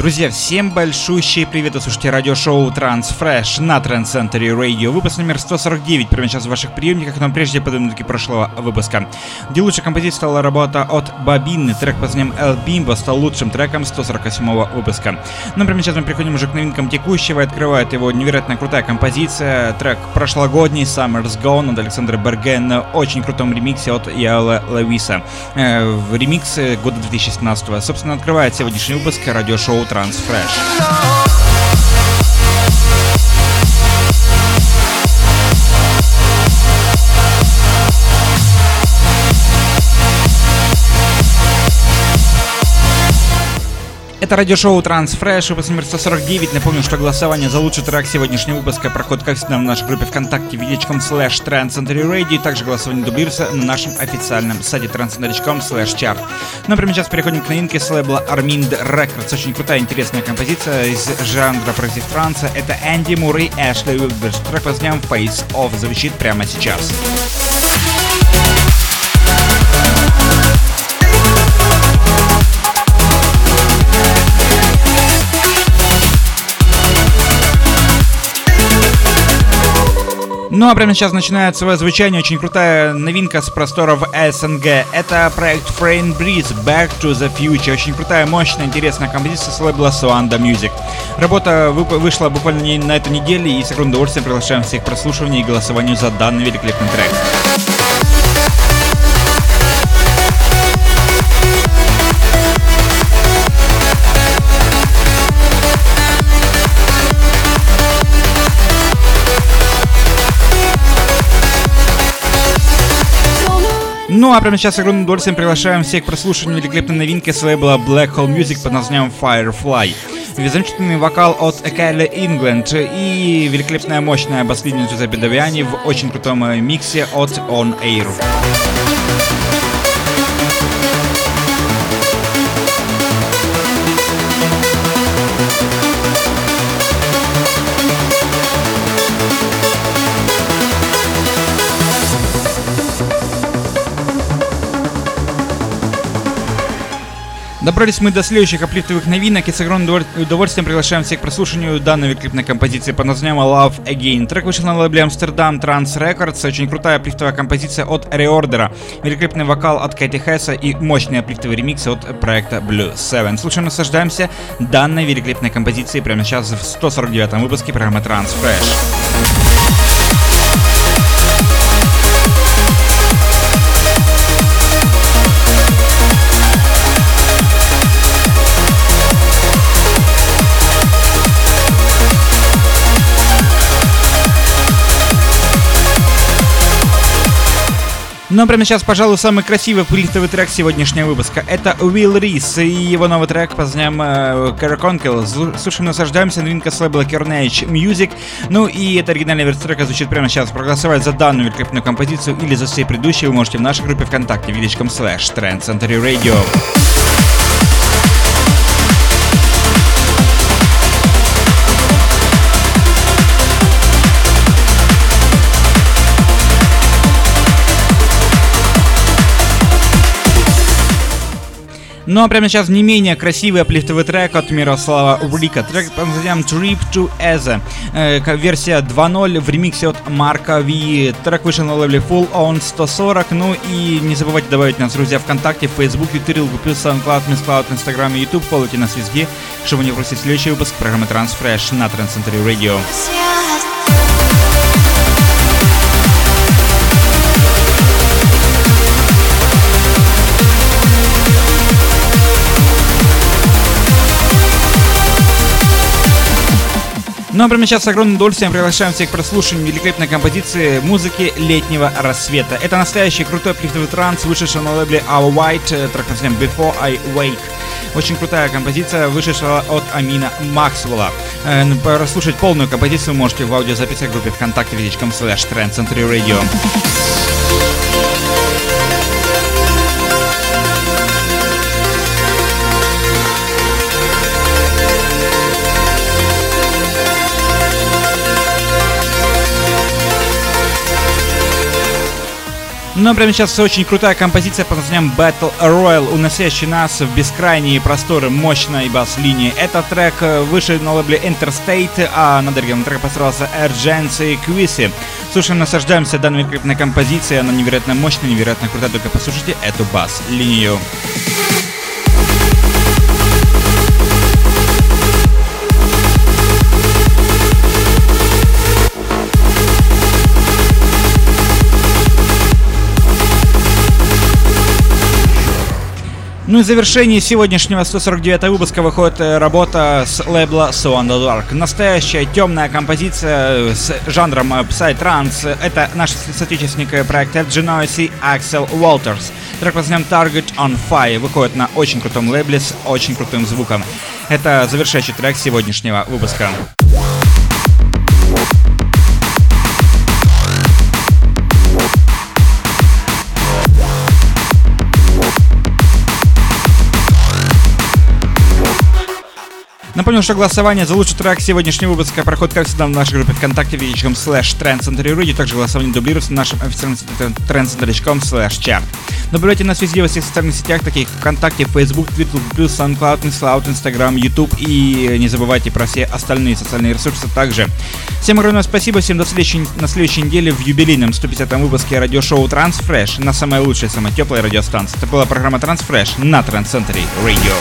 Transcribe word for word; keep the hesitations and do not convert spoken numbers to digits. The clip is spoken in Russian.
Друзья, всем большущие приветы, слушайте радиошоу TranceFresh на Trance Century Radio. Выпуск номер сто сорок девять, прямо сейчас в ваших приемниках, но прежде подводим итоги прошлого выпуска. Где лучшей композицией стала работа от Бобины, трек под названием El Bimbo стал лучшим треком сто сорок восьмого выпуска. Но прямо сейчас мы переходим уже к новинкам текущего, и открывает его невероятно крутая композиция, трек прошлогодний Summer's Gone от Александра Берген на очень крутом ремиксе от Yala Levisa. В ремикс года две тысячи семнадцатого. Собственно, открывает сегодняшний выпуск радиошоу TranceFresh. Это радиошоу TranceFresh, выпуск номер сто сорок девять. Напомню, что голосование за лучший трек сегодняшнего выпуска проходит, как всегда, в нашей группе ВКонтакте ви ди точка ком слэш трансцентри радио. Также голосование дублируется на нашем официальном сайте трансцентри точка ком слэш чарт. Ну а прямо сейчас переходим к новинке с лейбла Armind Рэкордс. Очень крутая, интересная композиция из жанра прогрессив транса. Это Энди Мур и Эшли Вибер. Трек под названием Фэйс Офф звучит прямо сейчас. Ну а прямо сейчас начинает свое звучание очень крутая новинка с просторов СНГ. Это проект Frame Breeze, Back to the Future. Очень крутая, мощная, интересная композиция с лейбла Soanda Music. Работа вышла буквально на этой неделе, и с огромным удовольствием приглашаем всех к прослушиванию и голосованию за данный великолепный трек. Ну а прямо сейчас с огромным удовольствием приглашаем всех к прослушиванию великолепной новинки с лейбла Black Hole Music под названием Firefly. Замечательный вокал от Akele England и великолепная мощная бас-линия за Бедовьяни в очень крутом миксе от On Air. Добрались мы до следующих аплифтовых новинок, и с огромным удовольствием приглашаем всех к прослушиванию данной великолепной композиции под названием Love Again. Трек вышел на лейбле Amsterdam Trans Records, очень крутая аплифтовая композиция от Reorder, великолепный вокал от Кэти Хесса и мощный аплифтовый ремикс от проекта Blue семь. Слушаем, наслаждаемся данной великолепной композицией прямо сейчас в сто сорок девятом выпуске программы TranceFresh. Ну а прямо сейчас, пожалуй, самый красивый плитовый трек сегодняшнего выпуска. Это Will Рис и его новый трек под названием Кэраконкелл. Слушаем, наслаждаемся, новинка с лейбла Кернеич Мьюзик. Ну и эта оригинальная версия трека звучит прямо сейчас. Проголосовать за данную великолепную композицию или за все предыдущие вы можете в нашей группе ВКонтакте ви ди точка ком слэш трансцентри радио. Ну а прямо сейчас не менее красивый аплифтовый трек от Мирослава Урика. Трек под названием Trip to Eze. Э, версия два ноль в ремиксе от Марка Ви. Трек вышел на лейбле Full On сто сорок. Ну и не забывайте добавить нас, друзья, ВКонтакте, в Фейсбуке, Ютубе, плюс SoundCloud, MissCloud, Инстаграм и Ютуб. Фолловите нас везде, чтобы не пропустить следующий выпуск программы TranceFresh на Trance Century Radio. Ну а прямо сейчас с огромным удовольствием приглашаем всех к прослушиванию великолепной композиции музыки «Летнего рассвета». Это настоящий крутой плифтовый транс, вышедший на лейбле Our White, трек названием «Before I Wake». Очень крутая композиция, вышедшая от Амина Максвелла. Прослушать полную композицию вы можете в аудиозаписи в группе ВКонтакте ви ди точка ком слэш трансцентри радио. Ну а прямо сейчас очень крутая композиция под названием Battle Royale, уносящий нас в бескрайние просторы мощной бас-линии. Этот трек вышел на лейбле Interstate, а на другом треке постарался Urgency Quisi. Слушаем, наслаждаемся данной великолепной композицией, она невероятно мощная, невероятно крутая, только послушайте эту бас-линию. Ну и в завершении сегодняшнего сто сорок девятого выпуска выходит работа с лейбла Soanda Dark. Настоящая темная композиция с жанром Psytrance. Это наш соотечественник проекта Genoese Axel Walters. Трек под названием Target on Fire выходит на очень крутом лейбле с очень крутым звуком. Это завершающий трек сегодняшнего выпуска. Напомню, что голосование за лучший трек сегодняшнего выпуска проходит, как всегда, в нашей группе ВКонтакте вечером слэш Trance Century Radio. Также голосование дублируется на нашем официальном сайте трансцентри.com слэш чарт. Наблюдайте нас везде во всех социальных сетях, таких как ВКонтакте, Facebook, Twitter, Plus, SoundCloud, Mixcloud, Instagram, YouTube. И не забывайте про все остальные социальные ресурсы также. Всем огромное спасибо, всем до следующей, на следующей неделе в юбилейном сто пятидесятом выпуске радиошоу TranceFresh на самой лучшей, самой теплой радиостанции. Это была программа TranceFresh на Trance Century Radio.